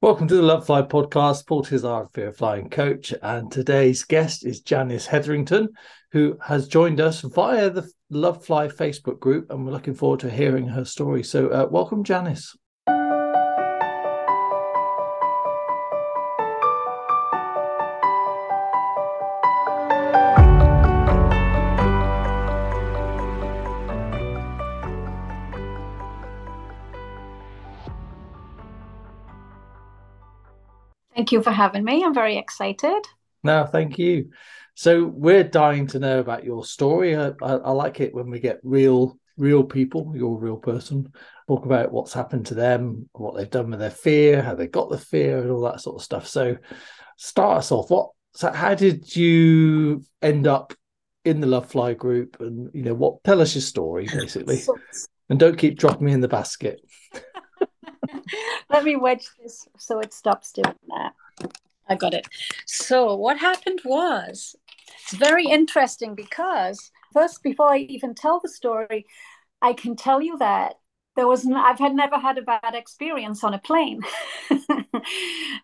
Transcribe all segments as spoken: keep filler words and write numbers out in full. Welcome to the Lovefly podcast. Paul Tisar, Fear Flying Coach, and today's guest is Janice Hetherington, who has joined us via the Lovefly Facebook group, and we're looking forward to hearing her story. So uh, welcome, Janice. Thank you for having me. I'm very excited. No, thank you. So we're dying to know about your story. I, I, I like it when we get real, real people, you're a real person, talk about what's happened to them, what they've done with their fear, how they got the fear and all that sort of stuff. So start us off. What? So how did you end up in the Lovefly group? And, you know, what? Tell us your story, basically. And don't keep dropping me in the basket. Let me wedge this so it stops doing that. I got it. So what happened was, it's very interesting because first, before I even tell the story, I can tell you that there was no, I've had never had a bad experience on a plane.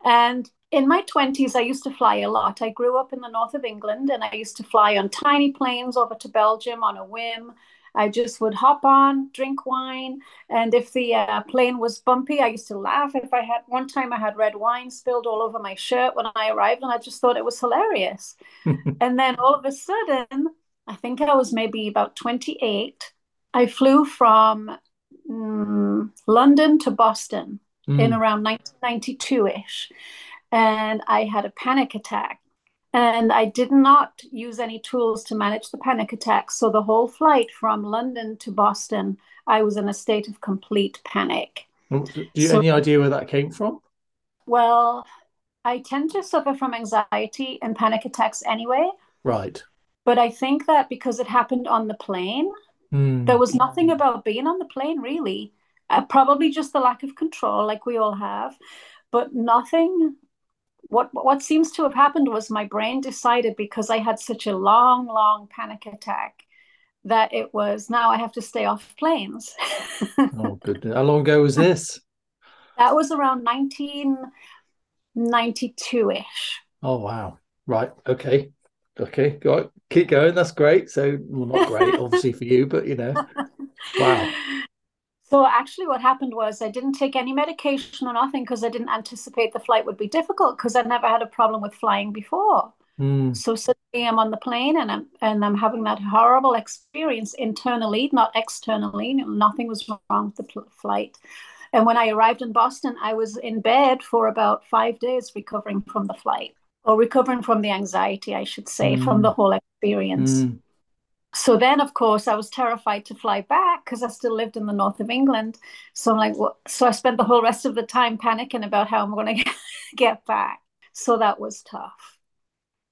And in my twenties, I used to fly a lot. I grew up in the north of England and I used to fly on tiny planes over to Belgium on a whim. I just would hop on, drink wine, and if the uh, plane was bumpy, I used to laugh. If I had one time, I had red wine spilled all over my shirt when I arrived, and I just thought it was hilarious. And then all of a sudden, I think I was maybe about twenty-eight. I flew from mm, London to Boston mm. in around nineteen ninety-two-ish, and I had a panic attack. And I did not use any tools to manage the panic attack. So the whole flight from London to Boston, I was in a state of complete panic. Do you have any idea where that came from? Well, I tend to suffer from anxiety and panic attacks anyway. Right. But I think that because it happened on the plane, mm. there was nothing about being on the plane, really. Uh, probably just the lack of control, like we all have, but nothing... What what seems to have happened was my brain decided, because I had such a long, long panic attack, that it was, now I have to stay off planes. Oh, goodness. How long ago was this? That was around nineteen ninety-two-ish. Oh, wow. Right. Okay. Okay. Go on. Keep going. That's great. So, well, not great, obviously, for you, but, you know. Wow. So actually what happened was I didn't take any medication or nothing because I didn't anticipate the flight would be difficult because I'd never had a problem with flying before. Mm. So suddenly I'm on the plane and I'm, and I'm having that horrible experience internally, not externally. Nothing was wrong with the pl- flight. And when I arrived in Boston, I was in bed for about five days recovering from the flight, or recovering from the anxiety, I should say, mm. from the whole experience. Mm. So then, of course, I was terrified to fly back because I still lived in the north of England. So I'm like, well, so I spent the whole rest of the time panicking about how I'm going to get back. So that was tough.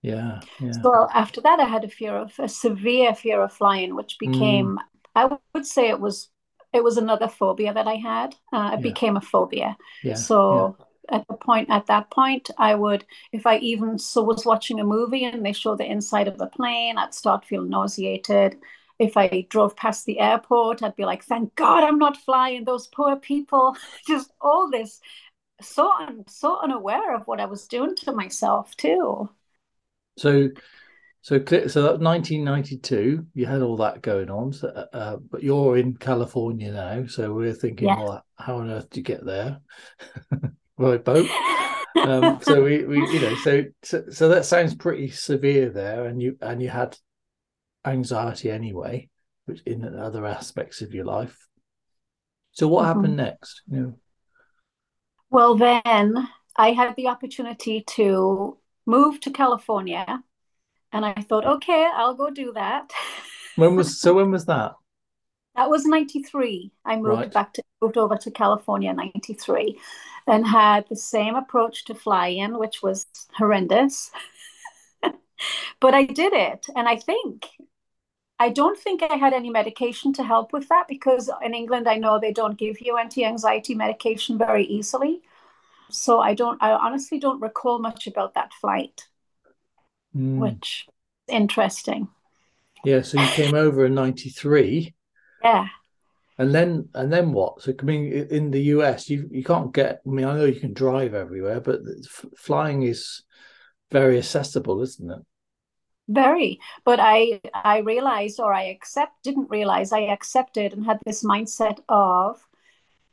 Yeah, yeah. So after that, I had a fear of a severe fear of flying, which became, mm. I would say, it was it was another phobia that I had. Uh, it yeah. became a phobia. Yeah. So. Yeah. At the point, at that point, I would, if I even so was watching a movie and they show the inside of a plane, I'd start feeling nauseated. If I drove past the airport, I'd be like, thank God I'm not flying, those poor people, just all this. So I'm so unaware of what I was doing to myself too. So, so, so that nineteen ninety-two, you had all that going on, so, uh, but you're in California now. So we're thinking, yeah. well, how on earth do you get there? By boat. Um, so we, we, you know, so, so so that sounds pretty severe there, and you and you had anxiety anyway, which in other aspects of your life. So what mm-hmm. happened next? You know? Well, then I had the opportunity to move to California, and I thought, okay, I'll go do that. When was so? When was that? That was ninety-three. I moved right. back to moved over to California ninety-three, and had the same approach to fly-in, which was horrendous. But I did it, and I think I don't think I had any medication to help with that, because in England I know they don't give you anti-anxiety medication very easily. So I don't. I honestly don't recall much about that flight, mm. which is interesting. Yeah. So you came over in ninety-three. Yeah. And then, and then what? So, I mean, in the U S, you you can't get. I mean, I know you can drive everywhere, but f- flying is very accessible, isn't it? Very. But I I realized, or I accept, didn't realize, I accepted and had this mindset of,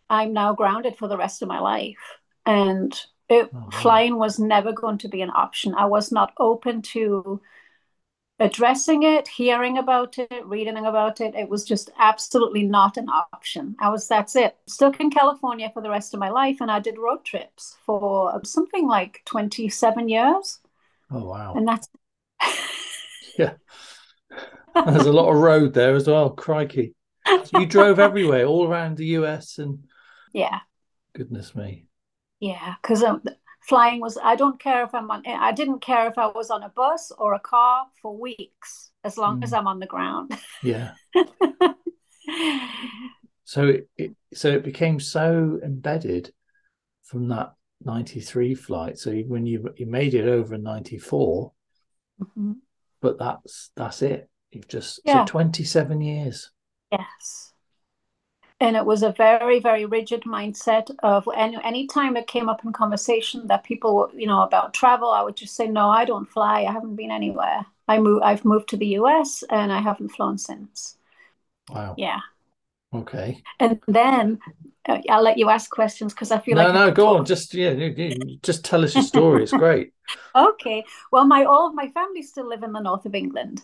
I'm now grounded for the rest of my life, and it, oh, flying was never going to be an option. I was not open to addressing it, hearing about it, reading about it. It was just absolutely not an option. I was, that's it. Stuck in California for the rest of my life. And I did road trips for something like twenty-seven years. Oh, wow. And that's yeah. There's a lot of road there as well. Crikey. So you drove everywhere, all around the U S, and yeah. Goodness me. Yeah, because um, flying was, I don't care if I'm on, I didn't care if I was on a bus or a car for weeks, as long mm. as I'm on the ground. Yeah. So it, it so it became so embedded from that ninety-three flight. So when you you made it over in ninety-four, mm-hmm. but that's that's it. You've just yeah. so twenty-seven years. Yes. And it was a very, very rigid mindset of any, any time it came up in conversation that people were, you know, about travel, I would just say, no, I don't fly. I haven't been anywhere. I move, I've moved to the U S and I haven't flown since. Wow. Yeah. Okay. And then uh, I'll let you ask questions because I feel no, like... No, no, go talk. on. Just yeah, just tell us your story. It's great. Okay. Well, my all of my family still live in the north of England.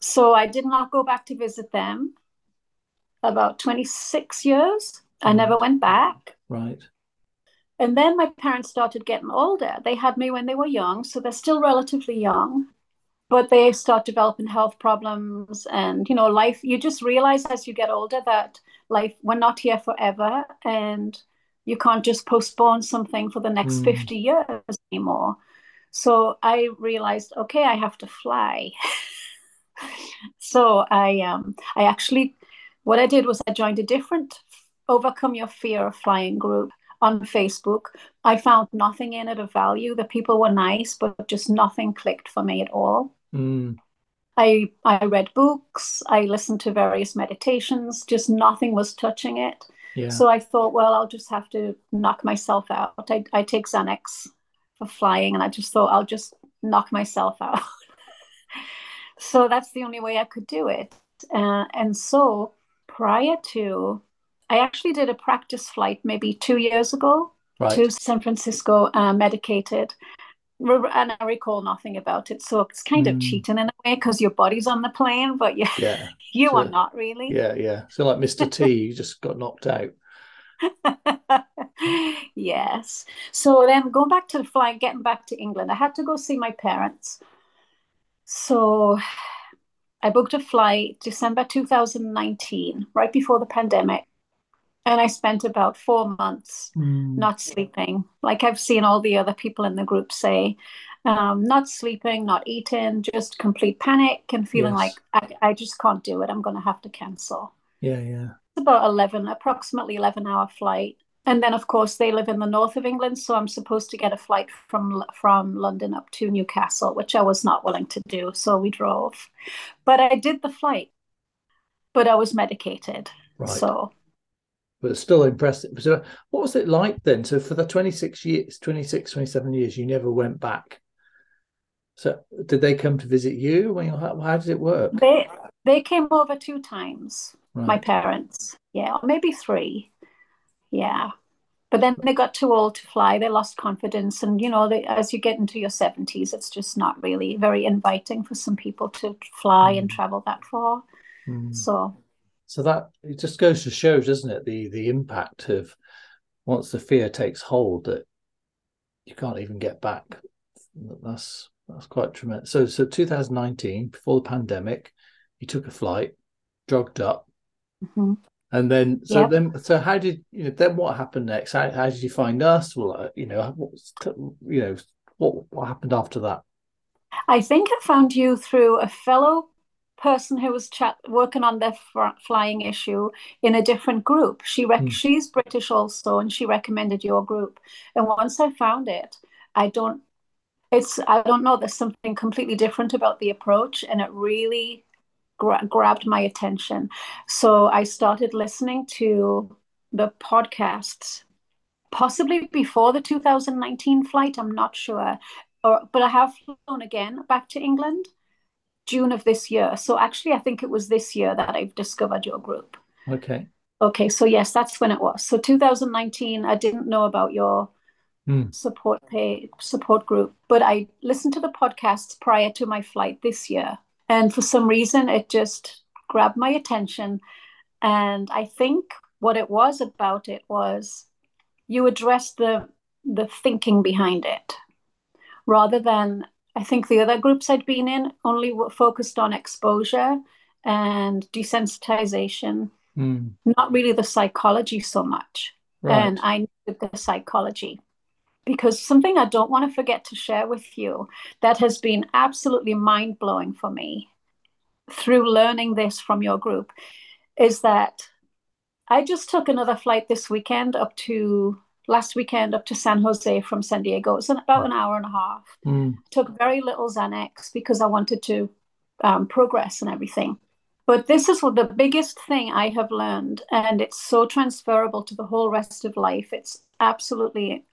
So I did not go back to visit them. About twenty-six years. I never went back. Right. And then my parents started getting older. They had me when they were young, so they're still relatively young, but they start developing health problems. And, you know, life, you just realize as you get older that life, we're not here forever, and you can't just postpone something for the next mm. fifty years anymore. So I realized, okay, I have to fly. So I, um, I actually... What I did was I joined a different Overcome Your Fear of Flying group on Facebook. I found nothing in it of value. The people were nice, but just nothing clicked for me at all. Mm. I I read books. I listened to various meditations. Just nothing was touching it. Yeah. So I thought, well, I'll just have to knock myself out. I, I take Xanax for flying, and I just thought I'll just knock myself out. So that's the only way I could do it. Uh, and so... Prior to, I actually did a practice flight maybe two years ago right. to San Francisco, uh, medicated, and I recall nothing about it. So it's kind mm. of cheating in a way because your body's on the plane, but you, yeah. you so, are not really. Yeah, yeah. So like Mister T, you just got knocked out. Yes. So then going back to the flight, getting back to England, I had to go see my parents. So... I booked a flight December two thousand nineteen, right before the pandemic. And I spent about four months mm. not sleeping. Like I've seen all the other people in the group say, um, not sleeping, not eating, just complete panic and feeling yes. like I, I just can't do it. I'm going to have to cancel. Yeah, yeah. It's about eleven, approximately eleven hour flight. And then, of course, they live in the north of England. So I'm supposed to get a flight from from London up to Newcastle, which I was not willing to do. So we drove. But I did the flight. But I was medicated. Right. So. But it's still impressive. So what was it like then? So for the twenty-six years, twenty-six, twenty-seven years, you never went back. So did they come to visit you? How did it work? They, they came over two times, right. my parents. Yeah, or maybe three. Yeah. But then they got too old to fly. They lost confidence. And, you know, they, as you get into your seventies, it's just not really very inviting for some people to fly mm. and travel that far. Mm. So so that it just goes to show, doesn't it, the, the impact of once the fear takes hold that you can't even get back. That's that's quite tremendous. So, so two thousand nineteen, before the pandemic, you took a flight, drugged up. Mm-hmm. And then, so yep. then, so how did you know, then what happened next? How, how did you find us? Well, you know, what, you know, what what happened after that? I think I found you through a fellow person who was chat, working on their f- flying issue in a different group. She rec- mm. she's British also, and she recommended your group. And once I found it, I don't, it's I don't know. There's something completely different about the approach, and it really gra- grabbed my attention. So I started listening to the podcasts, possibly before the two thousand nineteen flight, I'm not sure. Or, but I have flown again back to England, June of this year. So actually, I think it was this year that I've discovered your group. Okay. Okay, so yes, that's when it was. So two thousand nineteen, I didn't know about your mm. support pay, support group, but I listened to the podcasts prior to my flight this year. And for some reason, it just grabbed my attention. And I think what it was about it was you addressed the the thinking behind it, rather than, I think the other groups I'd been in only were focused on exposure and desensitization. Mm. Not really the psychology so much. Right. And I needed the psychology, because something I don't want to forget to share with you that has been absolutely mind-blowing for me through learning this from your group is that I just took another flight this weekend up to last weekend up to San Jose from San Diego. It's about an hour and a half. Mm. Took very little Xanax because I wanted to um, progress and everything. But this is the biggest thing I have learned, and it's so transferable to the whole rest of life. It's absolutely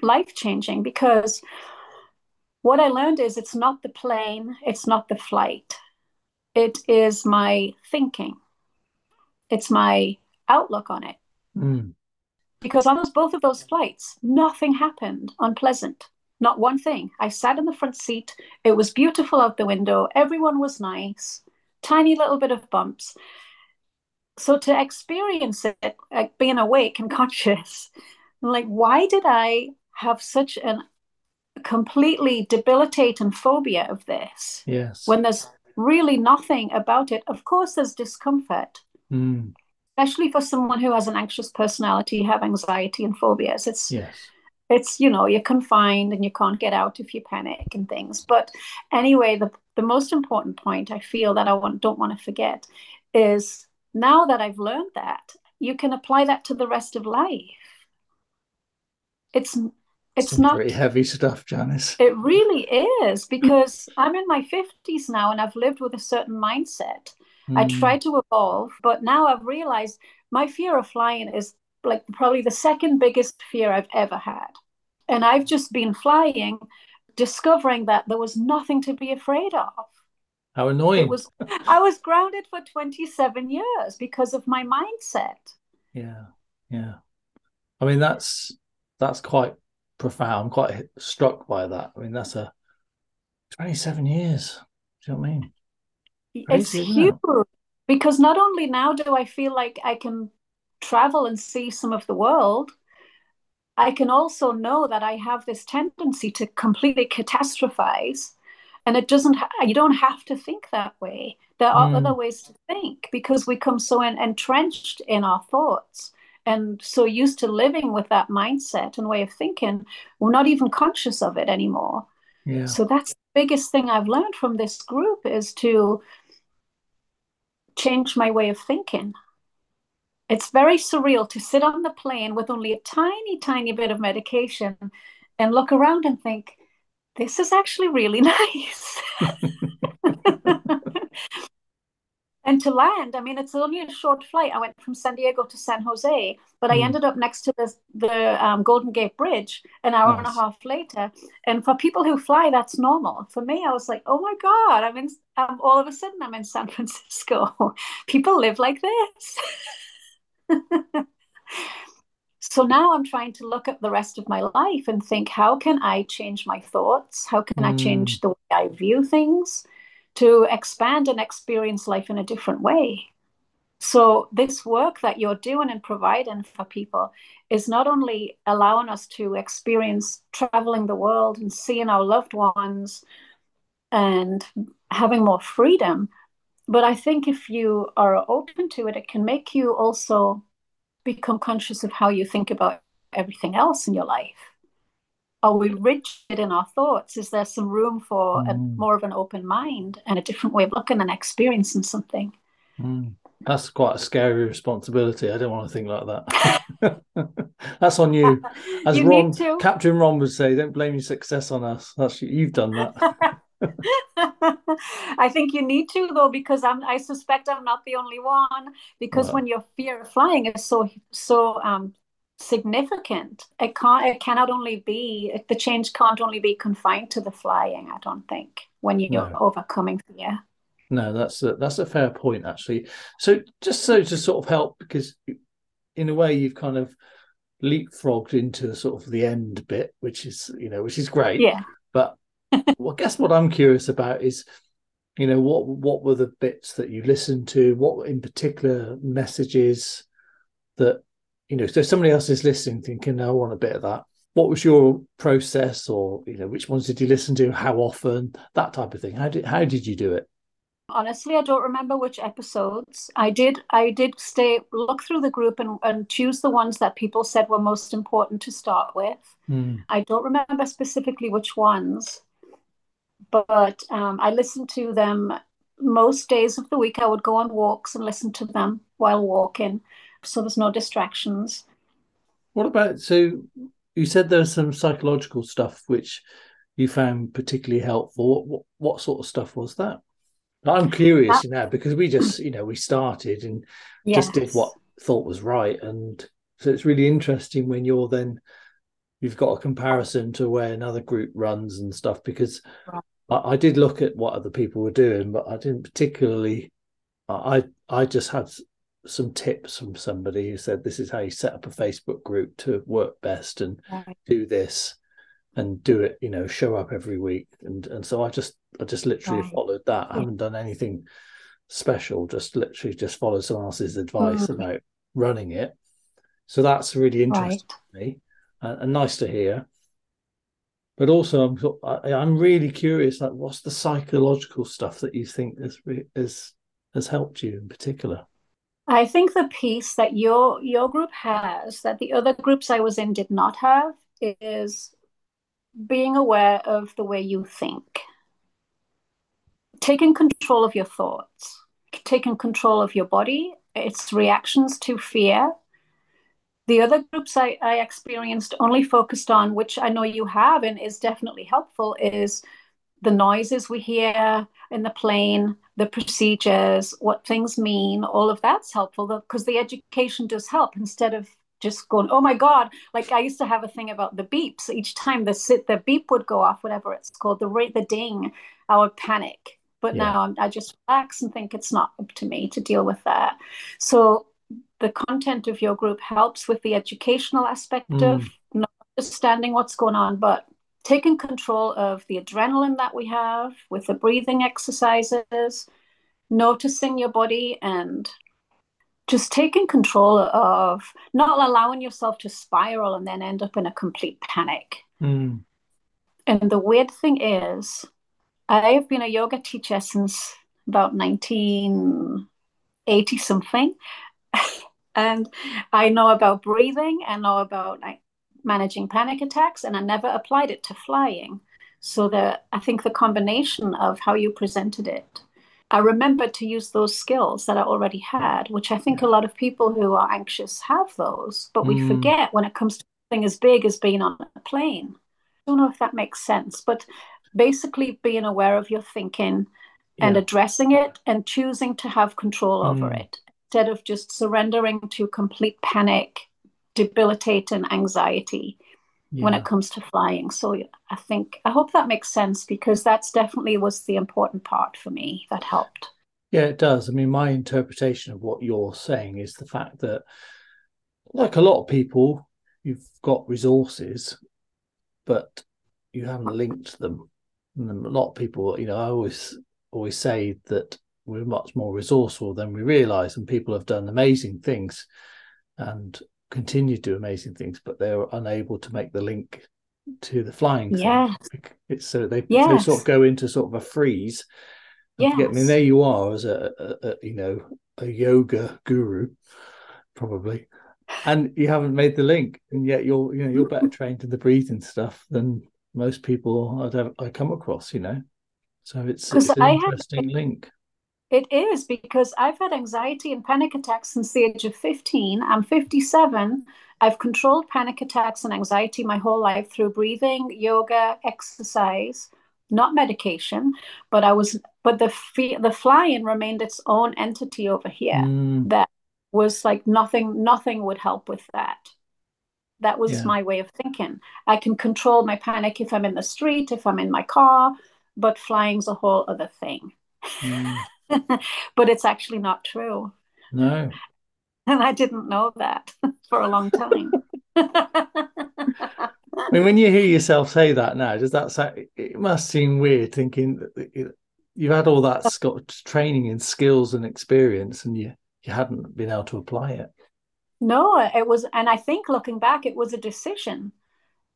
life-changing, because what I learned is it's not the plane, it's not the flight. It is my thinking. It's my outlook on it. Mm. Because on those, both of those flights, nothing happened unpleasant. Not one thing. I sat in the front seat. It was beautiful out the window. Everyone was nice. Tiny little bit of bumps. So to experience it, like being awake and conscious, like, why did I have such an completely debilitating phobia of this? Yes. When there's really nothing about it. Of course, there's discomfort, mm. especially for someone who has an anxious personality, have anxiety and phobias. It's, yes. It's, you know, you're confined and you can't get out if you panic and things. But anyway, the the most important point I feel that I want, don't want to forget is now that I've learned that, you can apply that to the rest of life. It's it's Some not very heavy stuff, Janice. It really is, because I'm in my fifties now and I've lived with a certain mindset. Mm. I try to evolve, but now I've realized my fear of flying is like probably the second biggest fear I've ever had. And I've just been flying, discovering that there was nothing to be afraid of. How annoying. It was, I was grounded for twenty-seven years because of my mindset. Yeah, yeah. I mean, that's that's quite profound. I'm quite struck by that. I mean, that's a twenty-seven years. Do you know what I mean? Crazy, it's huge. It? Because not only now do I feel like I can travel and see some of the world, I can also know that I have this tendency to completely catastrophize, and it doesn't ha- you don't have to think that way. There are mm. other ways to think, because we come so en- entrenched in our thoughts and so used to living with that mindset and way of thinking, we're not even conscious of it anymore. Yeah. So that's the biggest thing I've learned from this group, is to change my way of thinking. It's very surreal to sit on the plane with only a tiny, tiny bit of medication and look around and think, this is actually really nice. And to land, I mean, it's only a short flight. I went from San Diego to San Jose, but mm. I ended up next to the, the um, Golden Gate Bridge an hour nice. and a half later. And for people who fly, that's normal. For me, I was like, oh, my God, I'm in, um, all of a sudden I'm in San Francisco. People live like this. So now I'm trying to look at the rest of my life and think, how can I change my thoughts? How can mm. I change the way I view things to expand and experience life in a different way? So this work that you're doing and providing for people is not only allowing us to experience traveling the world and seeing our loved ones and having more freedom, but I think if you are open to it, it can make you also become conscious of how you think about everything else in your life. Are we rigid in our thoughts? Is there some room for mm. a, more of an open mind and a different way of looking and experiencing something? Mm. That's quite a scary responsibility. I don't want to think like that. That's on you. As you Ron, Captain Ron would say, don't blame your success on us. That's, you've done that. I think you need to, though, because I'm, I suspect I'm not the only one, because wow. when your fear of flying is so, so um, significant, it can't, it cannot only be, the change can't only be confined to the flying, I don't think, when you're no. overcoming fear. No, that's a, that's a fair point, actually. So just so to sort of help, because in a way you've kind of leapfrogged into sort of the end bit, which is, you know, which is great. Yeah. But well, I guess what I'm curious about is, you know, what what were the bits that you listened to? What in particular messages that, you know, so somebody else is listening thinking, I want a bit of that. What was your process, or, you know, which ones did you listen to? How often? That type of thing. How did how did you do it? Honestly, I don't remember which episodes. I did I did stay, look through the group and, and choose the ones that people said were most important to start with. Mm. I don't remember specifically which ones, but um, I listened to them most days of the week. I would go on walks and listen to them while walking, so there's no distractions. What about, so you said there's some psychological stuff which you found particularly helpful. What, what, what sort of stuff was that? I'm curious now, because we just, you know, we started and yes. just did what thought was right. And so it's really interesting when you're then, you've got a comparison to where another group runs and stuff, because right. I, I did look at what other people were doing, but I didn't particularly, I I just had some tips from somebody who said, this is how you set up a Facebook group to work best, and right. do this and do it, you know, show up every week. And and so I just, I just literally right. followed that. I haven't done anything special, just literally just followed someone else's advice mm-hmm. about running it. So that's really interesting right. to me, and, and nice to hear. But also, I'm I, I'm really curious, like, what's the psychological stuff that you think has, has, has helped you in particular? I think the piece that your your group has, that the other groups I was in did not have, is being aware of the way you think. Taking control of your thoughts, taking control of your body, its reactions to fear. The other groups I, I experienced only focused on, which I know you have and is definitely helpful, is the noises we hear in the plane, the procedures, what things mean, all of that's helpful, because the education does help, instead of just going, oh my God, like I used to have a thing about the beeps. Each time the, sit, the beep would go off, whatever it's called, the, the ding, I would panic. But yeah. now I'm, I just relax and think it's not up to me to deal with that. So the content of your group helps with the educational aspect mm. of not understanding what's going on, but taking control of the adrenaline that we have with the breathing exercises, noticing your body, and just taking control of not allowing yourself to spiral and then end up in a complete panic. Mm. And the weird thing is, I have been a yoga teacher since about nineteen eighty something. And I know about breathing, I know about like, managing panic attacks, and I never applied it to flying. So the, I think the combination of how you presented it, I remember to use those skills that I already had, which I think a lot of people who are anxious have those, but we mm. forget when it comes to something as big as being on a plane. I don't know if that makes sense, but basically being aware of your thinking yeah. and addressing it and choosing to have control mm. over it, instead of just surrendering to complete panic, debilitating anxiety yeah. when it comes to flying. So I think, I hope that makes sense, because that's definitely was the important part for me that helped. Yeah, it does. I mean, my interpretation of what you're saying is the fact that, like a lot of people, you've got resources, but you haven't linked them. And a lot of people, you know, I always always say that we're much more resourceful than we realise, and people have done amazing things and continue to do amazing things, but they're unable to make the link to the flying thing. Yes. It's so they, yes. they sort of go into sort of a freeze. Yes. I mean, there you are as a, a, a you know a yoga guru, probably, and you haven't made the link, and yet you're you know you're better trained in the breathing stuff than most people I'd have, I come across, you know. So it's, it's an I interesting had, link. It is, because I've had anxiety and panic attacks since the age of fifteen. I'm fifty-seven. I've controlled panic attacks and anxiety my whole life through breathing, yoga, exercise, not medication, but I was, but the fee, the fly-in remained its own entity over here. Mm. That was like nothing, nothing would help with that. That was yeah. my way of thinking. I can control my panic if I'm in the street, if I'm in my car, but flying's a whole other thing. Mm. But it's actually not true. No. And I didn't know that for a long time. I mean, when you hear yourself say that now, does that sound, it must seem weird thinking that you've had all that training and skills and experience and you, you hadn't been able to apply it. No, it was, and I think looking back, it was a decision.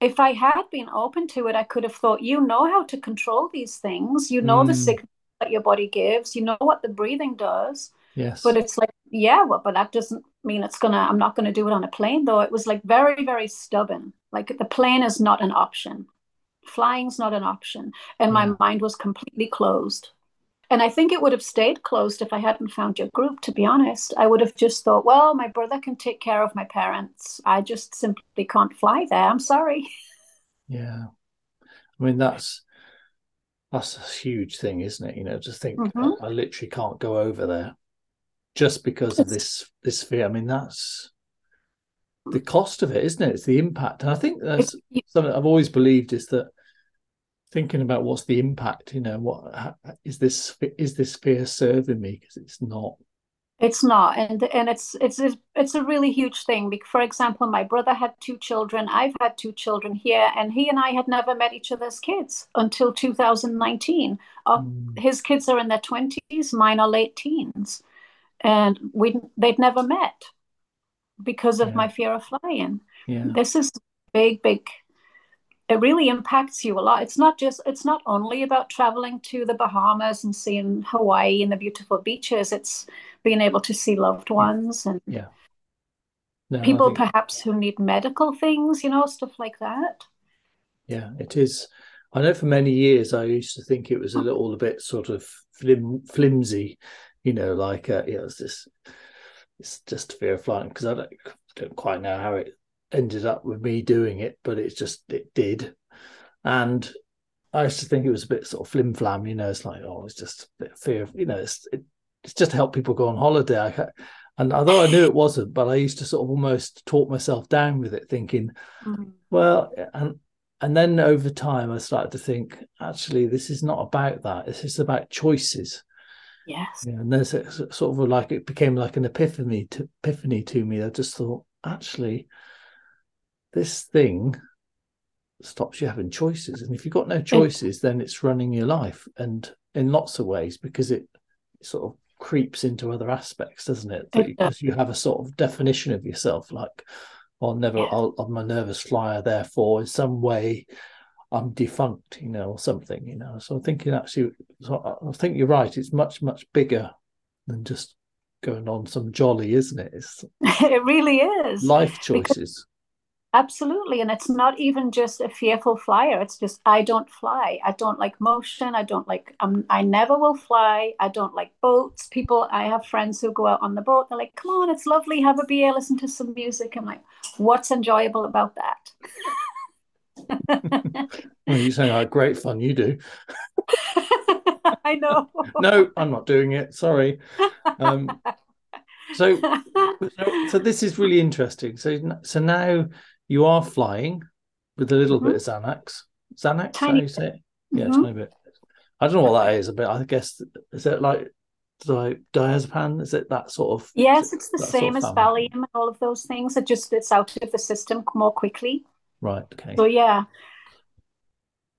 If I had been open to it, I could have thought, you know how to control these things. You know mm. the signals that your body gives. You know what the breathing does. Yes. But it's like, yeah, well, but that doesn't mean it's going to, I'm not going to do it on a plane, though. It was like very, very stubborn. Like the plane is not an option. Flying's not an option. And mm. my mind was completely closed. And I think it would have stayed closed if I hadn't found your group, to be honest. I would have just thought, well, my brother can take care of my parents. I just simply can't fly there. I'm sorry. Yeah. I mean, that's that's a huge thing, isn't it? You know, just think, mm-hmm. I, I literally can't go over there just because of this, this fear. I mean, that's the cost of it, isn't it? It's the impact. And I think that's something I've always believed is that thinking about what's the impact, you know, what how, is this is this fear serving me? Because it's not. It's not, and and it's it's it's a really huge thing. For example, my brother had two children. I've had two children here, and he and I had never met each other's kids until two thousand nineteen. Mm. His kids are in their twenties, mine are late teens, and we they'd never met because of yeah. my fear of flying. Yeah. This is big, big. It really impacts you a lot. It's not just, it's not only about traveling to the Bahamas and seeing Hawaii and the beautiful beaches. It's being able to see loved ones and yeah. no, people think, perhaps who need medical things, you know, stuff like that. Yeah, it is. I know for many years I used to think it was a little bit sort of flim, flimsy, you know, like uh, yeah, it's just it's just fear of flying because I don't, don't quite know how it ended up with me doing it, but it's just it did. And I used to think it was a bit sort of flim flam, you know, it's like, oh, it's just a bit of fear of, you know, it's it, it's just to help people go on holiday. I, and although I knew it wasn't, but I used to sort of almost talk myself down with it, thinking, mm-hmm. well, and and then over time I started to think, actually, this is not about that. This is about choices. Yes. You know, and there's a, sort of like it became like an epiphany to, epiphany to me. I just thought, actually, this thing stops you having choices. And if you've got no choices, then it's running your life, and in lots of ways, because it sort of creeps into other aspects, doesn't it? Because you have a sort of definition of yourself, like, I'll never, yeah. I'll, I'm a nervous flyer, therefore in some way I'm defunct, you know, or something, you know. So I'm thinking actually, so I think you're right. It's much, much bigger than just going on some jolly, isn't it? It's it really is. Life choices. Because- Absolutely. And it's not even just a fearful flyer. It's just, I don't fly. I don't like motion. I don't like, um, I never will fly. I don't like boats. People, I have friends who go out on the boat. They're like, come on, it's lovely. Have a beer, listen to some music. I'm like, what's enjoyable about that? Well, you sound like great fun. You do. I know. No, I'm not doing it. Sorry. Um, so, so this is really interesting. So, so now, you are flying with a little mm-hmm. bit of Xanax. Xanax, tiny how you say it? Yeah, mm-hmm. tiny bit. I don't know what that is, but I guess, is it like, like diazepam? Is it that sort of? Yes, it, it's the same as Valium and all of those things. It just, it's out of the system more quickly. Right, okay. So, yeah.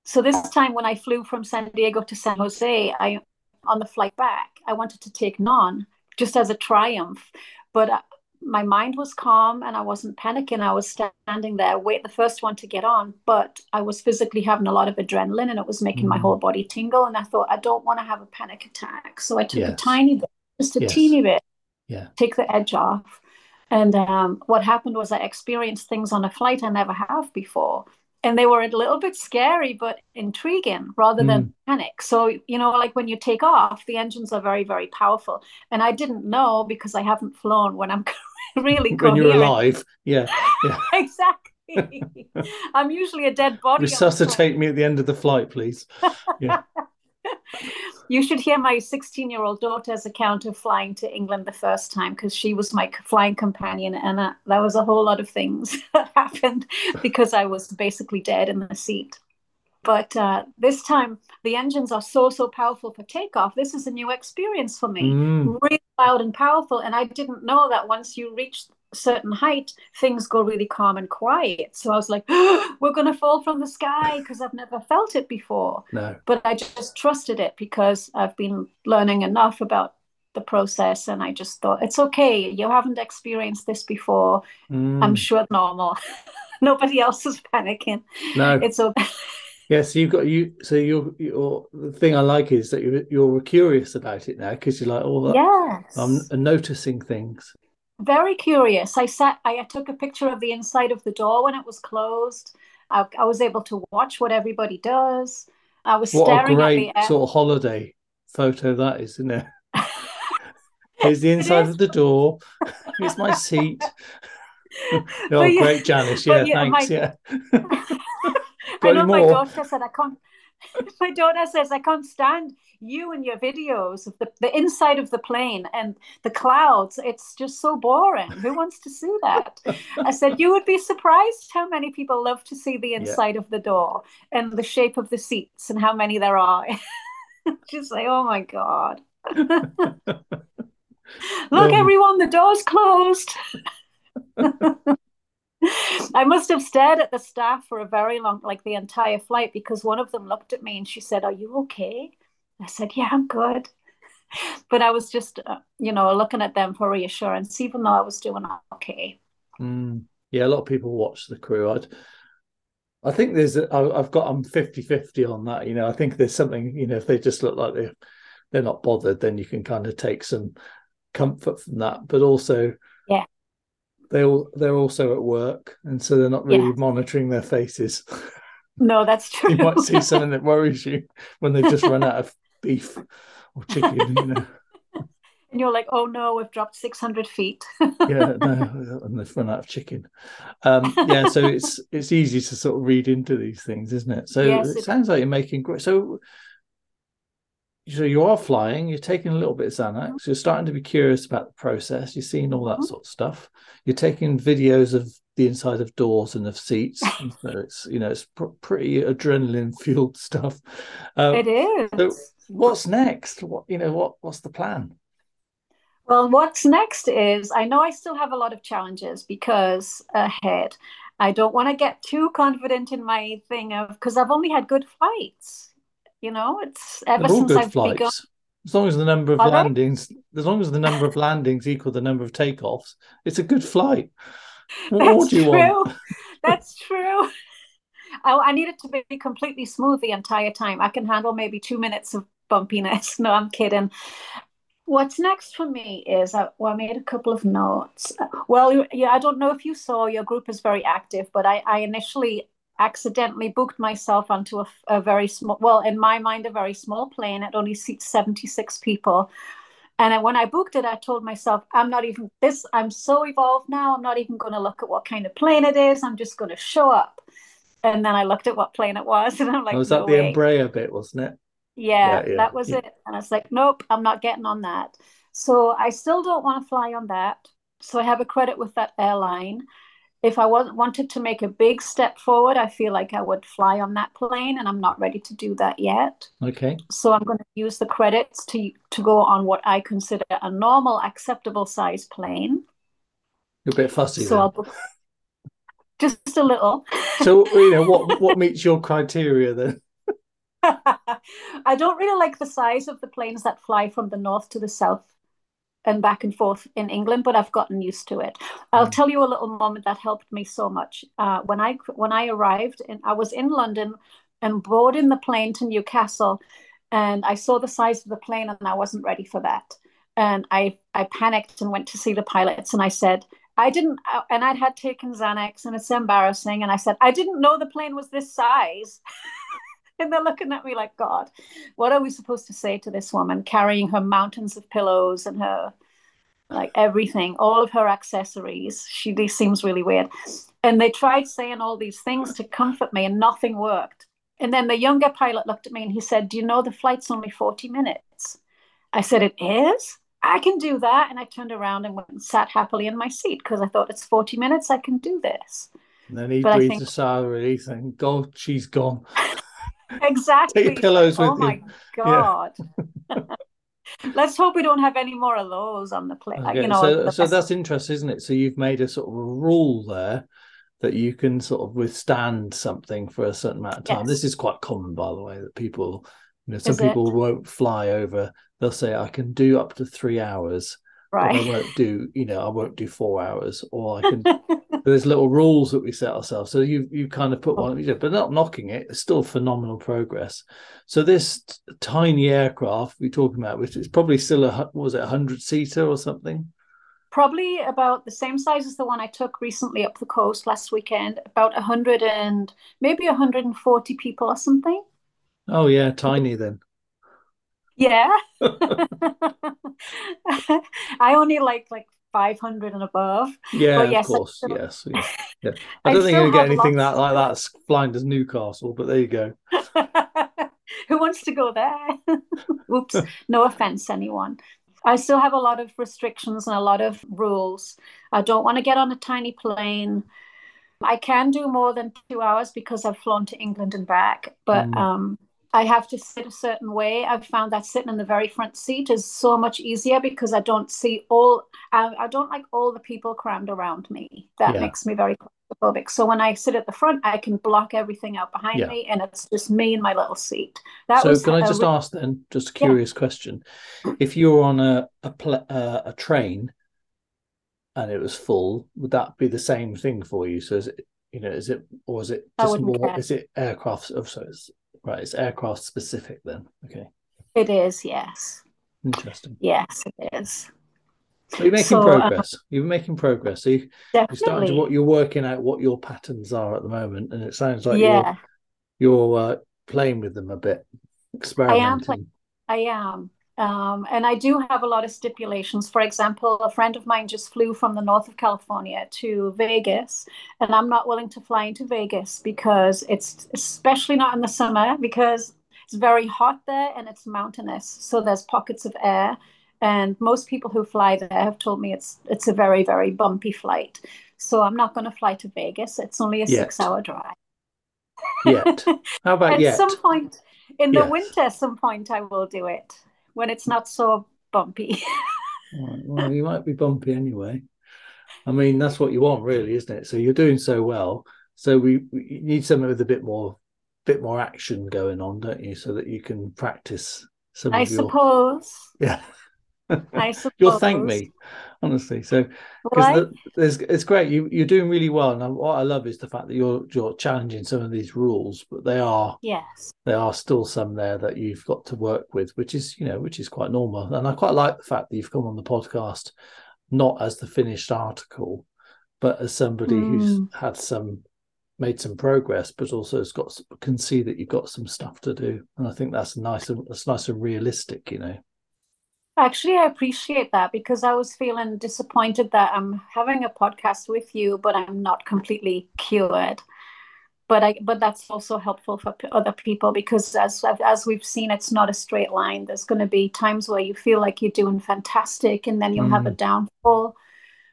So this time when I flew from San Diego to San Jose, I on the flight back, I wanted to take none just as a triumph. But I, my mind was calm and I wasn't panicking. I was standing there, wait, the first one to get on, but I was physically having a lot of adrenaline and it was making mm. my whole body tingle. And I thought, I don't want to have a panic attack. So I took yes. a tiny bit, just a yes. teeny bit, yeah. take the edge off. And um, what happened was I experienced things on a flight I never have before. And they were a little bit scary, but intriguing rather than mm. panic. So, you know, like when you take off, the engines are very, very powerful. And I didn't know because I haven't flown when I'm really coherent. When you're alive. Yeah. yeah. Exactly. I'm usually a dead body. Resuscitate me at the end of the flight, please. Yeah. You should hear my sixteen-year-old daughter's account of flying to England the first time, because she was my flying companion, and uh, there was a whole lot of things that happened because I was basically dead in the seat. But uh, this time, the engines are so, so powerful for takeoff. This is a new experience for me, mm. really loud and powerful. And I didn't know that once you reach a certain height, things go really calm and quiet. So I was like, oh, we're going to fall from the sky, because I've never felt it before. No. But I just trusted it because I've been learning enough about the process. And I just thought, it's okay. You haven't experienced this before. Mm. I'm sure normal. Nobody else is panicking. No. It's okay. Yes, yeah, so you've got you. So your your the thing I like is that you're you're curious about it now, because you're like, oh, yes, I'm noticing things. Very curious. I sat. I took a picture of the inside of the door when it was closed. I, I was able to watch what everybody does. I was what staring a great at the sort of holiday photo that is, isn't it? Here's the inside of the door. Here's my seat. Oh, but, yeah, great, Janice. Yeah, but, yeah thanks. My... Yeah. I know my daughter said I can't. My daughter says I can't stand you and your videos of the, the inside of the plane and the clouds. It's just so boring. Who wants to see that? I said you would be surprised how many people love to see the inside yeah. of the door and the shape of the seats and how many there are. She's like, oh my god! Look, um, everyone, the door's closed. I must have stared at the staff for a very long, like the entire flight, because one of them looked at me and she said, are you okay? I said, yeah, I'm good. But I was just, uh, you know, looking at them for reassurance, even though I was doing okay. Mm. Yeah, a lot of people watch the crew. I'd, I think there's, a, I, I've got, I'm fifty-fifty on that, you know. I think there's something, you know, if they just look like they're, they're not bothered, then you can kind of take some comfort from that. But also, yeah. They all, they're also at work, and so they're not really yeah. monitoring their faces. No, that's true. You might see something that worries you when they've just run out of beef or chicken, you know. And you're like, oh no, we've dropped six hundred feet. Yeah, no, and they've run out of chicken. Um, yeah, so it's it's easy to sort of read into these things, isn't it? So yes, it, it sounds like you're making great. So, so you are flying, you're taking a little bit of Xanax, you're starting to be curious about the process, you're seeing all that sort of stuff, you're taking videos of the inside of doors and of seats, and so it's, you know, it's pr- pretty adrenaline-fueled stuff. Um, it is. So what's next? What, you know, what what's the plan? Well, what's next is, I know I still have a lot of challenges because ahead, I don't want to get too confident in my thing of, because I've only had good flights. You know, it's ever since I've flights. begun. As long as the number of Are landings, they? as long as the number of landings equal the number of takeoffs, it's a good flight. What That's more do you true. want? That's true. I, I need it to be completely smooth the entire time. I can handle maybe two minutes of bumpiness. No, I'm kidding. What's next for me is, I, well, I made a couple of notes. Well, yeah, I don't know if you saw, your group is very active, but I, I initially. accidentally booked myself onto a, a very small, well, in my mind, a very small plane. It only seats seventy-six people. And when I booked it, I told myself, I'm not even this, I'm so evolved now, I'm not even going to look at what kind of plane it is. I'm just going to show up. And then I looked at what plane it was, and I'm like, oh, was that no the way. Embraer bit, wasn't it? Yeah, yeah, yeah. that was yeah. it. And I was like, nope, I'm not getting on that. So I still don't want to fly on that. So I have a credit with that airline. If I wanted to make a big step forward, I feel like I would fly on that plane, and I'm not ready to do that yet. Okay. So I'm going to use the credits to to go on what I consider a normal, acceptable size plane. You're a bit fussy. So I'll book just a little. So, you know, what what meets your criteria then? I don't really like the size of the planes that fly from the north to the south and back and forth in England, but I've gotten used to it. I'll mm. tell you a little moment that helped me so much. Uh, when I when I arrived, in, I was in London and boarding the plane to Newcastle, and I saw the size of the plane, and I wasn't ready for that. And I, I panicked and went to see the pilots, and I said, I didn't, and I'd had taken Xanax, and it's embarrassing, and I said, I didn't know the plane was this size. And they're looking at me like, God, what are we supposed to say to this woman carrying her mountains of pillows and her like everything, all of her accessories. She this seems really weird. And they tried saying all these things to comfort me and nothing worked. And then the younger pilot looked at me and he said, do you know the flight's only forty minutes? I said, it is? I can do that. And I turned around and went and sat happily in my seat because I thought, it's forty minutes, I can do this. And then he but breathed think, a sigh of relief and go, she's gone. Exactly. Take pillows oh with my you. God. Yeah. Let's hope we don't have any more of those on the plane. Okay. You know, so so that's interesting, isn't it? So you've made a sort of rule there that you can sort of withstand something for a certain amount of time. Yes. This is quite common, by the way, that people, you know, some is people it? won't fly over. They'll say, I can do up to three hours. Right. I won't do, you know, I won't do four hours, or I can. There's little rules that we set ourselves. So you you kind of put one, you know, but not knocking it. It's still phenomenal progress. So this t- tiny aircraft we're talking about, which is probably still a what was it a hundred seater or something? Probably about the same size as the one I took recently up the coast last weekend. About a hundred and maybe a hundred and forty people or something. Oh yeah, tiny then. Yeah. I only like like five hundred and above. Yeah, but yes, of course. I still... Yes. Yeah. Yeah. I don't I think you'll get anything that like that flying to Newcastle, but there you go. Who wants to go there? Oops. No offense, anyone. I still have a lot of restrictions and a lot of rules. I don't want to get on a tiny plane. I can do more than two hours because I've flown to England and back, but mm. um I have to sit a certain way. I've found that sitting in the very front seat is so much easier because I don't see all, I, I don't like all the people crammed around me. That yeah. makes me very claustrophobic. So when I sit at the front, I can block everything out behind yeah. me, and it's just me and my little seat. That so was can I just re- ask then, just a curious yeah. question. If you were on a a, pl- uh, a train and it was full, would that be the same thing for you? So is it, you know, is it, or is it just more, care. is it aircraft, oh, so it's, right, it's aircraft specific then. Okay. It is, yes. Interesting. Yes, it is. So you're making so, progress. Um, you're making progress. So you, you're starting to what you're working out what your patterns are at the moment, and it sounds like yeah. you're you're uh, playing with them a bit, experimenting. I am. Playing, I am. Um, and I do have a lot of stipulations. For example, a friend of mine just flew from the north of California to Vegas, and I'm not willing to fly into Vegas because it's especially not in the summer because it's very hot there and it's mountainous. So there's pockets of air, and most people who fly there have told me it's it's a very, very bumpy flight. So I'm not going to fly to Vegas. It's only a yet. six-hour drive. Yet. How about At yet? At some point in yes. the winter, some point I will do it. When it's not so bumpy. Right. Well, you might be bumpy anyway. I mean, that's what you want, really, isn't it? So you're doing so well. So we, we need something with a bit more, bit more action going on, don't you? So that you can practice some. I of your... suppose. Yeah. I suppose. You'll thank me, honestly. So the, there's, it's great. You, you're doing really well, and what I love is the fact that you're you're challenging some of these rules, but they are yes, there are still some there that you've got to work with, which is you know which is quite normal. And I quite like the fact that you've come on the podcast not as the finished article, but as somebody mm. who's had some made some progress, but also has got can see that you've got some stuff to do. And I think that's nice and that's nice and realistic, you know. Actually, I appreciate that because I was feeling disappointed that I'm having a podcast with you, but I'm not completely cured. But I, but that's also helpful for p- other people because as as we've seen, it's not a straight line. There's going to be times where you feel like you're doing fantastic, and then you'll mm. have a downfall.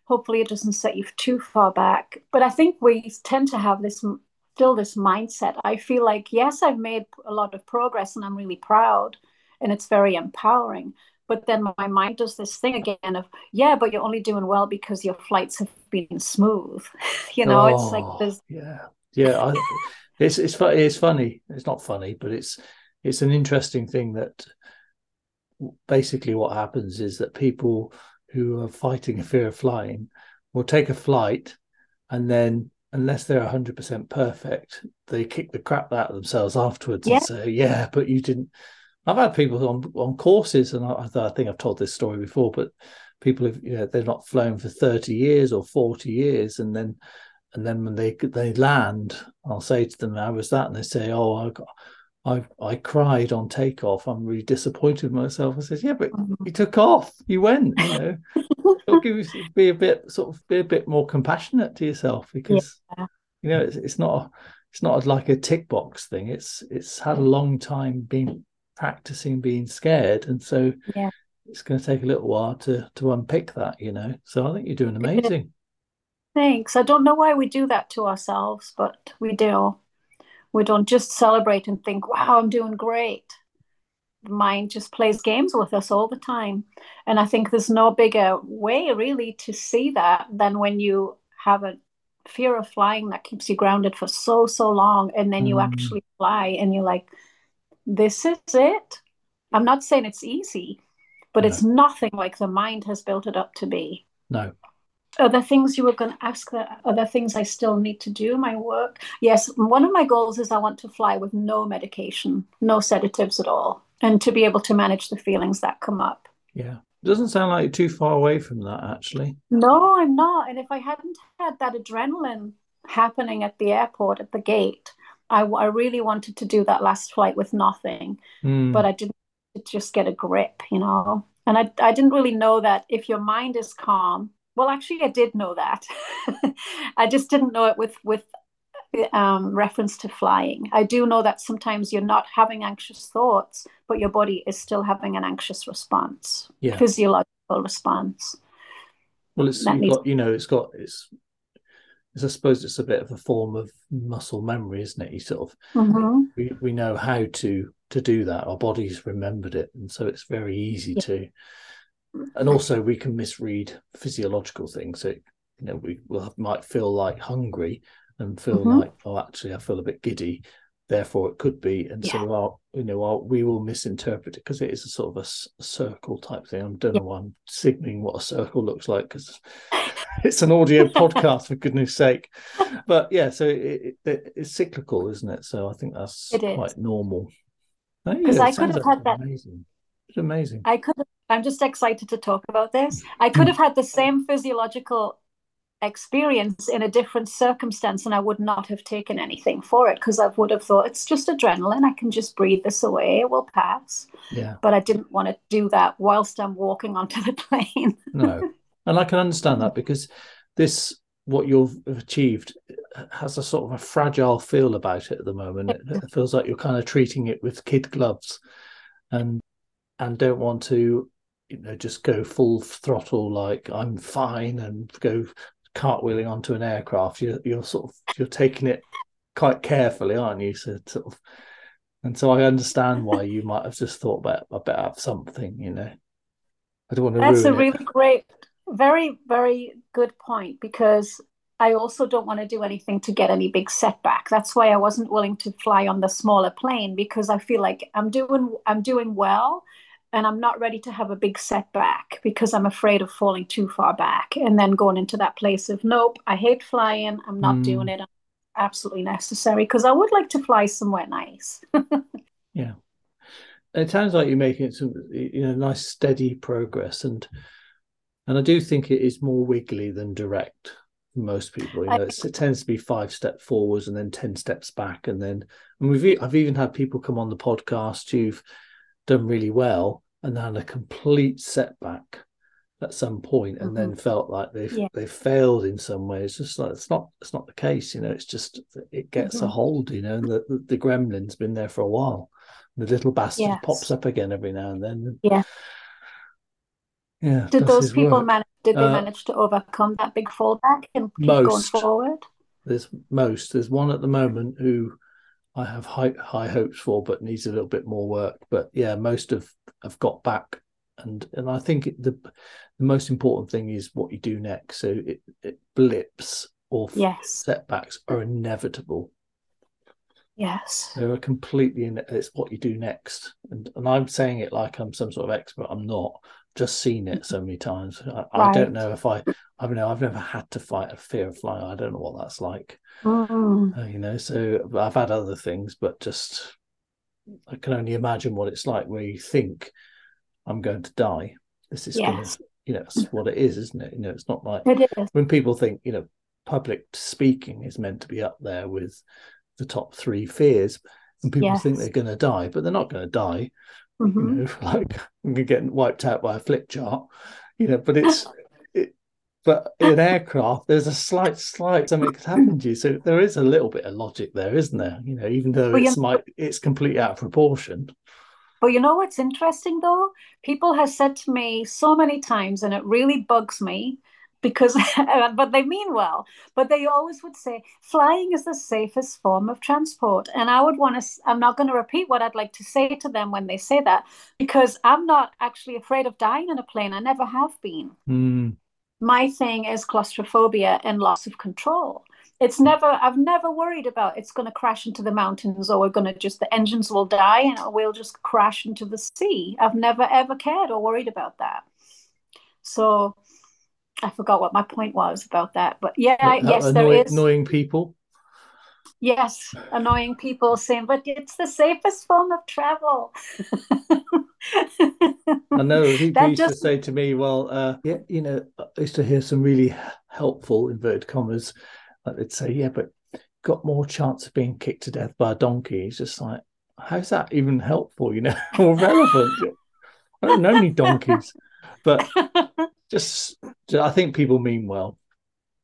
Hopefully, it doesn't set you too far back. But I think we tend to have this still this mindset. I feel like yes, I've made a lot of progress, and I'm really proud, and it's very empowering. But then my mind does this thing again of, yeah, but you're only doing well because your flights have been smooth. You know, oh, it's like there's... Yeah, yeah. I, it's it's funny. It's funny. It's not funny, but it's it's an interesting thing that basically what happens is that people who are fighting a fear of flying will take a flight and then, unless they're one hundred percent perfect, they kick the crap out of themselves afterwards yeah. and say, yeah, but you didn't... I've had people on, on courses, and I, I think I've told this story before, but people have, you know, they've not flown for thirty years or forty years. And then, and then when they, they land, I'll say to them, how was that? And they say, oh, I got, I I cried on takeoff. I'm really disappointed with myself. I said, yeah, but you took off, you went, you know. It'll give you, be a bit sort of be a bit more compassionate to yourself, because yeah. you know, it's it's not it's not like a tick box thing. It's it's had a long time being practicing being scared, and so yeah. it's going to take a little while to to unpick that, you know. So I think you're doing amazing. Thanks. I don't know why we do that to ourselves, but we do. We don't just celebrate and think, wow, I'm doing great. The mind just plays games with us all the time. And I think there's no bigger way really to see that than when you have a fear of flying that keeps you grounded for so, so long. And then you mm. actually fly and you're like, this is it. I'm not saying it's easy, but no. it's nothing like the mind has built it up to be. No. Are there things you were going to ask? That, are there things I still need to do, my work? Yes, one of my goals is I want to fly with no medication, no sedatives at all, and to be able to manage the feelings that come up. Yeah. It doesn't sound like you're too far away from that, actually. No, I'm not. And if I hadn't had that adrenaline happening at the airport, at the gate, I, I really wanted to do that last flight with nothing. Mm. But I didn't just get a grip, you know. And I, I didn't really know that if your mind is calm, well, actually, I did know that. I just didn't know it with with um, reference to flying. I do know that sometimes you're not having anxious thoughts, but your body is still having an anxious response, yeah. physiological response. Well, it's you've needs- got, you know, it's got it's. I suppose it's a bit of a form of muscle memory, isn't it? You sort of mm-hmm. we, we know how to to do that. Our body's remembered it, and so it's very easy yeah. to. And also we can misread physiological things. So, you know, we will might feel like hungry and feel mm-hmm. like, oh, actually, I feel a bit giddy. Therefore, it could be. And yeah. so, our, you know, our, we will misinterpret it because it is a sort of a, a circle type thing. I don't yeah. know why I'm signaling what a circle looks like because it's an audio podcast, for goodness sake. But yeah, so it, it, it's cyclical, isn't it? So I think that's it quite is. normal. Because yeah, I could have had that. Amazing. It's amazing. I could have. I'm just excited to talk about this. I could have had the same physiological experience in a different circumstance and I would not have taken anything for it because I would have thought it's just adrenaline. I can just breathe this away. It will pass. Yeah. But I didn't want to do that whilst I'm walking onto the plane. No. And I can understand that because this, what you've achieved has a sort of a fragile feel about it at the moment. It, it feels like you're kind of treating it with kid gloves and, and don't want to, you know, just go full throttle like I'm fine and go cartwheeling onto an aircraft. You're, you're sort of you're taking it quite carefully, aren't you? So sort of, and so I understand why you might have just thought about I better have something. You know, I don't want to. That's ruin a really it. great, very very good point because I also don't want to do anything to get any big setback. That's why I wasn't willing to fly on the smaller plane because I feel like I'm doing I'm doing well. And I'm not ready to have a big setback because I'm afraid of falling too far back and then going into that place of, nope, I hate flying. I'm not mm. doing it. I'm absolutely necessary because I would like to fly somewhere nice. Yeah. It sounds like you're making some, you know, nice steady progress. And and I do think it is more wiggly than direct for most people. You know, I, it's, it tends to be five steps forwards and then ten steps back. And then and we've I've even had people come on the podcast who've done really well and had a complete setback at some point and mm-hmm. then felt like they've yeah. they failed in some way. It's just like it's not it's not the case, you know. It's just it gets mm-hmm. a hold, you know, and the, the, the gremlin's been there for a while. The little bastard yes. pops up again every now and then. Yeah. Yeah. Did those people work. manage did they uh, manage to overcome that big fallback and keep most, going forward? There's most. There's one at the moment who I have high high hopes for, but needs a little bit more work. But yeah, most have, have got back, and and I think the the most important thing is what you do next. So it, it blips or yes. setbacks are inevitable. Yes, they're completely. In, it's what you do next, and and I'm saying it like I'm some sort of expert. I'm not. Just seen it so many times. I, right. I don't know if I. I mean, I've never had to fight a fear of flying. I don't know what that's like. Mm. Uh, you know, so I've had other things, but just I can only imagine what it's like where you think I'm going to die. This is, yes. gonna, you know, that's what it is, isn't it? You know, it's not like it is. When people think, you know, public speaking is meant to be up there with the top three fears. and people yes. think they're going to die, but they're not going to die. Mm-hmm. You know, like I'm getting wiped out by a flip chart, you know. But it's it, but in aircraft, there's a slight, slight something that's happened to you. So there is a little bit of logic there, isn't there? You know, even though well, it's might know, it's completely out of proportion. But you know what's interesting though? People have said to me so many times, and it really bugs me. Because, but they mean well, but they always would say flying is the safest form of transport. And I would want to, I'm not going to repeat what I'd like to say to them when they say that, because I'm not actually afraid of dying in a plane. I never have been. Mm. My thing is claustrophobia and loss of control. It's never, I've never worried about it's going to crash into the mountains, or we're going to just, the engines will die and we'll just crash into the sea. I've never, ever cared or worried about that. So I forgot what my point was about that, but yeah, that yes, annoy, there is annoying people. Yes, annoying people saying, but it's the safest form of travel. I know people used just... to say to me, well, uh, yeah, you know, I used to hear some really helpful inverted commas. Like they'd say, yeah, but got more chance of being kicked to death by a donkey. It's just like, how's that even helpful? You know, or relevant? I don't know any donkeys, but. Just, I think people mean well.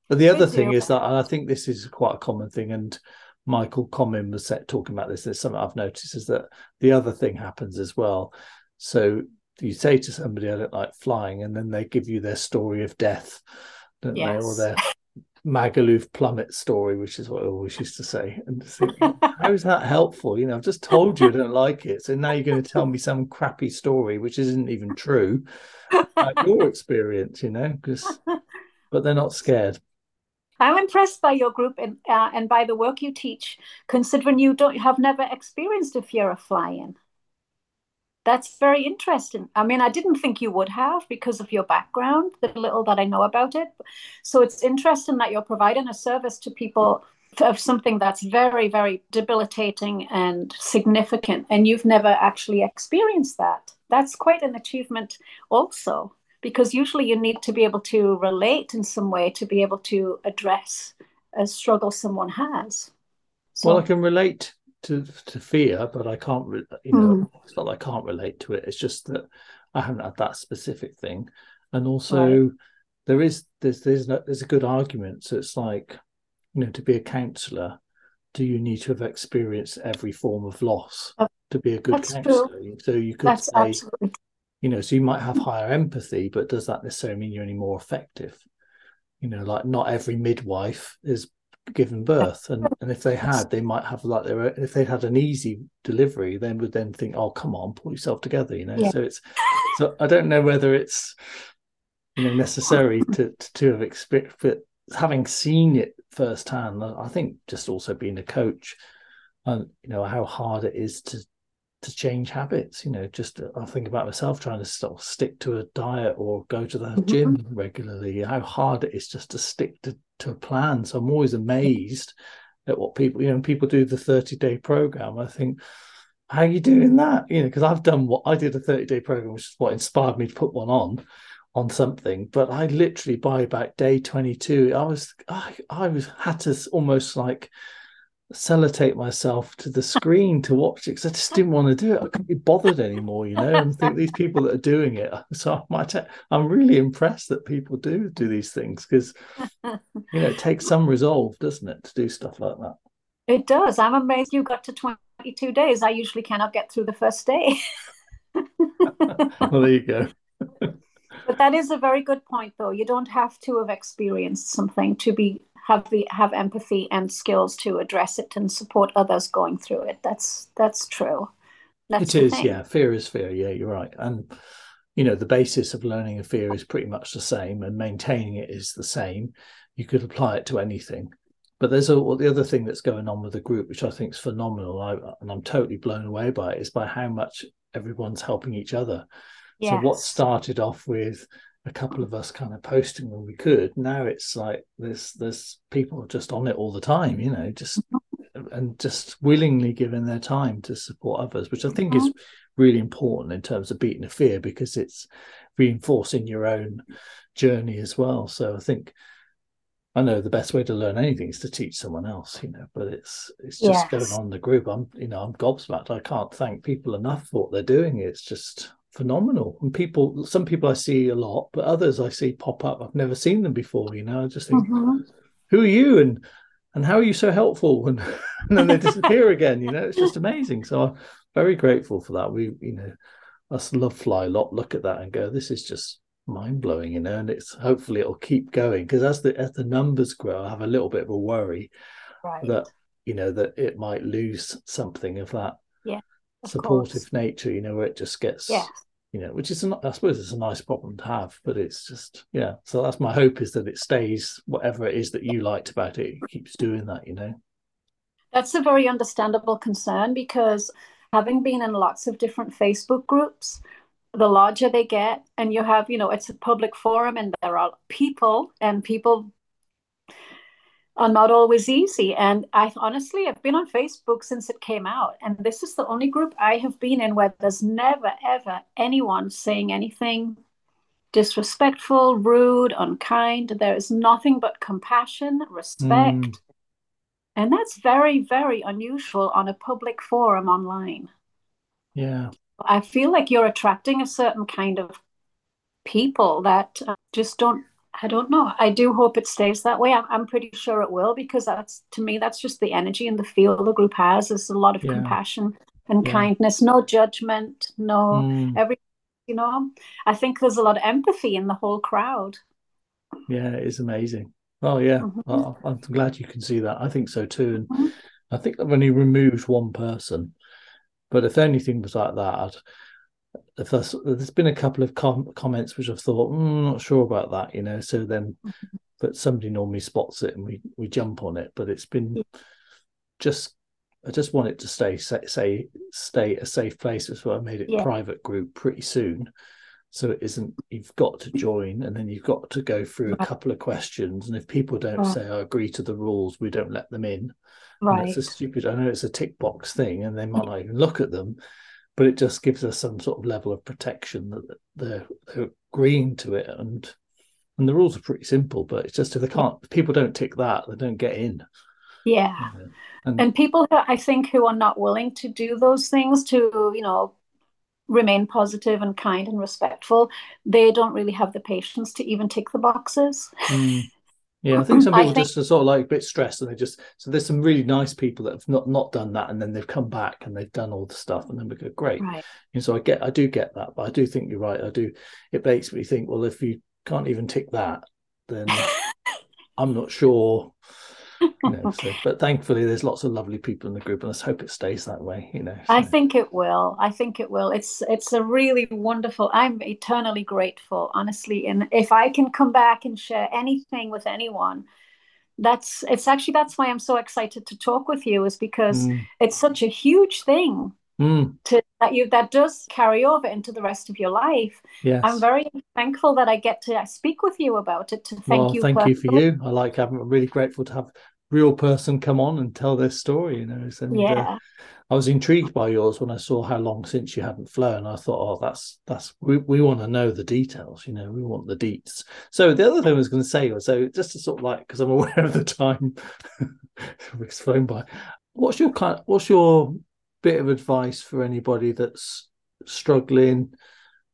But the other thing is that, and I think this is quite a common thing, and Michael Comyn was set talking about this, there's something I've noticed is that the other thing happens as well. So you say to somebody, I don't like flying, and then they give you their story of death, don't yes. they? Or their Magaluf plummet story, which is what I always used to say. And think, how is that helpful? You know, I've just told you I don't like it, so now you're going to tell me some crappy story which isn't even true about your experience, you know, because but they're not scared. I'm impressed by your group and uh, and by the work you teach, considering you don't have never experienced a fear of flying. That's very interesting. I mean, I didn't think you would have because of your background, the little that I know about it. So it's interesting that you're providing a service to people of something that's very, very debilitating and significant, and you've never actually experienced that. That's quite an achievement also, because usually you need to be able to relate in some way to be able to address a struggle someone has. So, well, I can relate To, to fear, but I can't, you know, mm. it's not that I can't relate to it. It's just that I haven't had that specific thing, and also right. there is there's there's no, there's a good argument. So it's like, you know, to be a counsellor, do you need to have experienced every form of loss uh, to be a good counsellor? So you could that's say, absolutely. you know, so you might have higher empathy, but does that necessarily mean you're any more effective? You know, like not every midwife is given birth, and, and if they had they might have like their own, if they had an easy delivery they would then think, oh come on, pull yourself together, you know. yeah. So it's so I don't know whether it's, you know, necessary to to, to have experienced, but having seen it firsthand, I think just also being a coach and you know how hard it is to to change habits, you know, just I think about myself trying to sort of stick to a diet or go to the gym mm-hmm. regularly, how hard it is just to stick to, to a plan. So I'm always amazed at what people, you know, when people do the thirty day program, I think, how are you doing that? You know, because I've done what I did a thirty day program, which is what inspired me to put one on, on something. But I literally by about day twenty-two, I was, I, I was had to almost like, sellotape myself to the screen to watch it because I just didn't want to do it. I couldn't be bothered anymore, you know. And think these people that are doing it. So I might t- I'm really impressed that people do do these things because, you know, it takes some resolve, doesn't it, to do stuff like that? It does. I'm amazed you got to twenty-two days. I usually cannot get through the first day. Well, there you go. But that is a very good point, though. You don't have to have experienced something to be have the have empathy and skills to address it and support others going through it. That's that's true. That's it is, yeah. Fear is fear. Yeah, you're right. And, you know, the basis of learning a fear is pretty much the same and maintaining it is the same. You could apply it to anything. But there's a, well, the other thing that's going on with the group, which I think is phenomenal, I, and I'm totally blown away by it, is by how much everyone's helping each other. Yes. So what started off with a couple of us kind of posting when we could, now it's like there's there's people just on it all the time, you know, just and just willingly giving their time to support others, which I think is really important in terms of beating a fear because it's reinforcing your own journey as well. So I think I know the best way to learn anything is to teach someone else, you know, but it's it's just yes. going on the group. I'm, you know, I'm gobsmacked. I can't thank people enough for what they're doing. It's just phenomenal. And people, some people I see a lot, but others I see pop up. I've never seen them before, you know. I just think, mm-hmm. who are you? And and how are you so helpful? And, and then they disappear again, you know. It's just amazing. So I'm very grateful for that. We, you know, us Lovefly lot look at that and go, this is just mind-blowing, you know. And it's hopefully it'll keep going, because as the as the numbers grow, I have a little bit of a worry right. that, you know, that it might lose something of that yeah, of supportive course. nature, you know, where it just gets yeah. you know, which is an, I suppose it's a nice problem to have, but it's just yeah so that's my hope, is that it stays, whatever it is that you liked about it, it keeps doing that, you know. That's a very understandable concern, because having been in lots of different Facebook groups, the larger they get, and you have, you know, it's a public forum, and there are people, and people are not always easy. And I honestly, I've been on Facebook since it came out, and this is the only group I have been in where there's never, ever anyone saying anything disrespectful, rude, unkind. There is nothing but compassion, respect. Mm. And that's very, very unusual on a public forum online. Yeah. I feel like you're attracting a certain kind of people that uh, just don't, I don't know. I do hope it stays that way. I'm, I'm pretty sure it will, because that's, to me, that's just the energy and the feel the group has. There's a lot of yeah. compassion and yeah. kindness, no judgment, no, mm. every, you know, I think there's a lot of empathy in the whole crowd. Yeah, it is amazing. Oh, yeah. Mm-hmm. Oh, I'm glad you can see that. I think so too. And mm-hmm. I think I've only removed one person. But if anything was like that, I'd, if there's, there's been a couple of com- comments which I've thought, mm, not sure about that, you know. So then, mm-hmm. but somebody normally spots it and we, we jump on it. But it's been just, I just want it to stay say, say stay a safe place. That's why I made it yeah. private group pretty soon. So it isn't, you've got to join, and then you've got to go through a couple of questions. And if people don't right. say, I agree to the rules, we don't let them in. Right. And it's a stupid, I know it's a tick box thing, and they might not even look at them, but it just gives us some sort of level of protection that they're, they're agreeing to it. And and the rules are pretty simple, but it's just if they can't, if people don't tick that, they don't get in. Yeah. You know? And, and people, who, I think, who are not willing to do those things to, you know, remain positive and kind and respectful, they don't really have the patience to even tick the boxes. Mm. Yeah, I think some people think... just are sort of like a bit stressed, and they just, so there's some really nice people that have not, not done that, and then they've come back and they've done all the stuff, and then we go, great. Right. And so I get, I do get that, but I do think you're right. I do, it makes me think, well, if you can't even tick that, then I'm not sure. You know, so, but thankfully there's lots of lovely people in the group, and let's hope it stays that way, you know. So. I think it will. I think it will. It's it's a really wonderful, I'm eternally grateful, honestly. And if I can come back and share anything with anyone, that's it's actually that's why I'm so excited to talk with you, is because mm. it's such a huge thing mm. to that you that does carry over into the rest of your life. Yes. I'm very thankful that I get to speak with you about it. To thank well, you. Thank personally. you for you. I like having. I'm really grateful to have real person come on and tell their story, you know. And, yeah. uh, I was intrigued by yours when I saw how long since you hadn't flown. I thought, oh, that's that's we, we want to know the details, you know, we want the deets. So the other thing I was going to say, so just to sort of like, because I'm aware of the time it's flown by. What's your kind? What's your bit of advice for anybody that's struggling,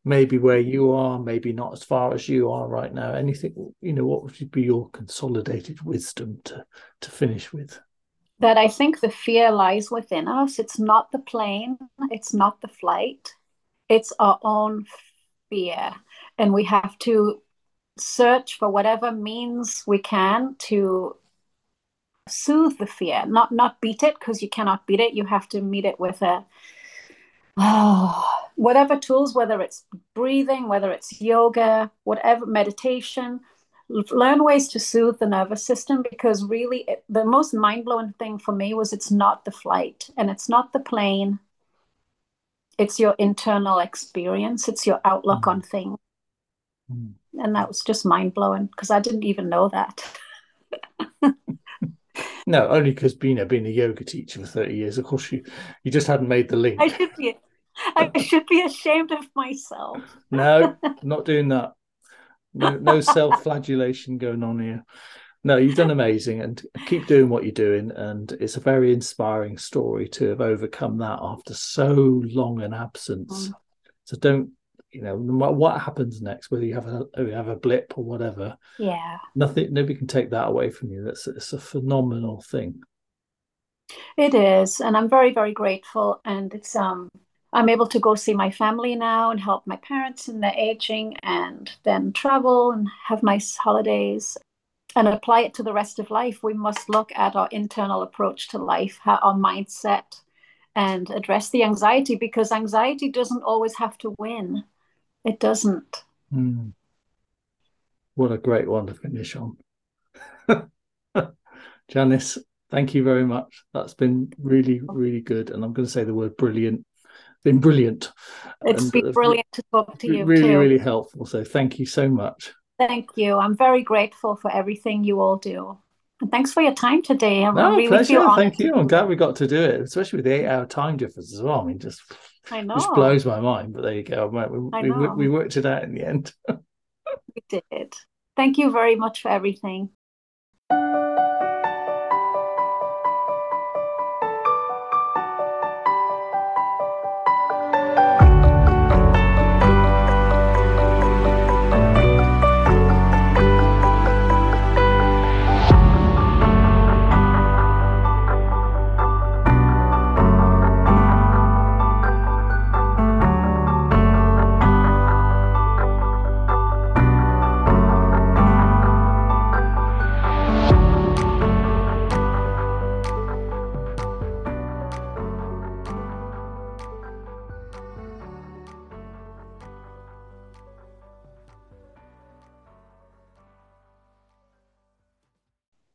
maybe where you are, maybe not as far as you are right now? Anything, you know, what would be your consolidated wisdom to to finish with? That I think the fear lies within us. It's not the plane, it's not the flight, it's our own fear, and we have to search for whatever means we can to soothe the fear, not not beat it, because you cannot beat it. You have to meet it with a oh whatever tools, whether it's breathing, whether it's yoga, whatever, meditation. Learn ways to soothe the nervous system, because really it, the most mind-blowing thing for me was it's not the flight and it's not the plane. It's your internal experience. It's your outlook mm. on things. Mm. And that was just mind-blowing, because I didn't even know that. No, only because, you know, being a yoga teacher for thirty years, of course, you, you just hadn't made the link. I should be I should be ashamed of myself. No, not doing that. No, no self-flagellation going on here. No, you've done amazing, and keep doing what you're doing. And it's a very inspiring story to have overcome that after so long an absence. Oh. So don't, you know, no matter what happens next, whether you have a you have a blip or whatever, yeah, nothing, nobody can take that away from you. That's it's a phenomenal thing. It is, and I'm very, very grateful. And it's um, I'm able to go see my family now and help my parents in their aging, and then travel and have nice holidays, and apply it to the rest of life. We must look at our internal approach to life, our mindset, and address the anxiety, because anxiety doesn't always have to win. It doesn't. Mm. What a great one to finish on. Janice, thank you very much. That's been really, really good. And I'm going to say the word brilliant. Been brilliant. It's and been brilliant to talk to you. Really, too. really helpful. So thank you so much. Thank you. I'm very grateful for everything you all do. And thanks for your time today. I no, really pleasure. Feel Thank you. I'm glad we got to do it, especially with the eight-hour time difference as well. I mean, just, I know. just blows my mind. But there you go. We, we, we worked it out in the end. We did. Thank you very much for everything.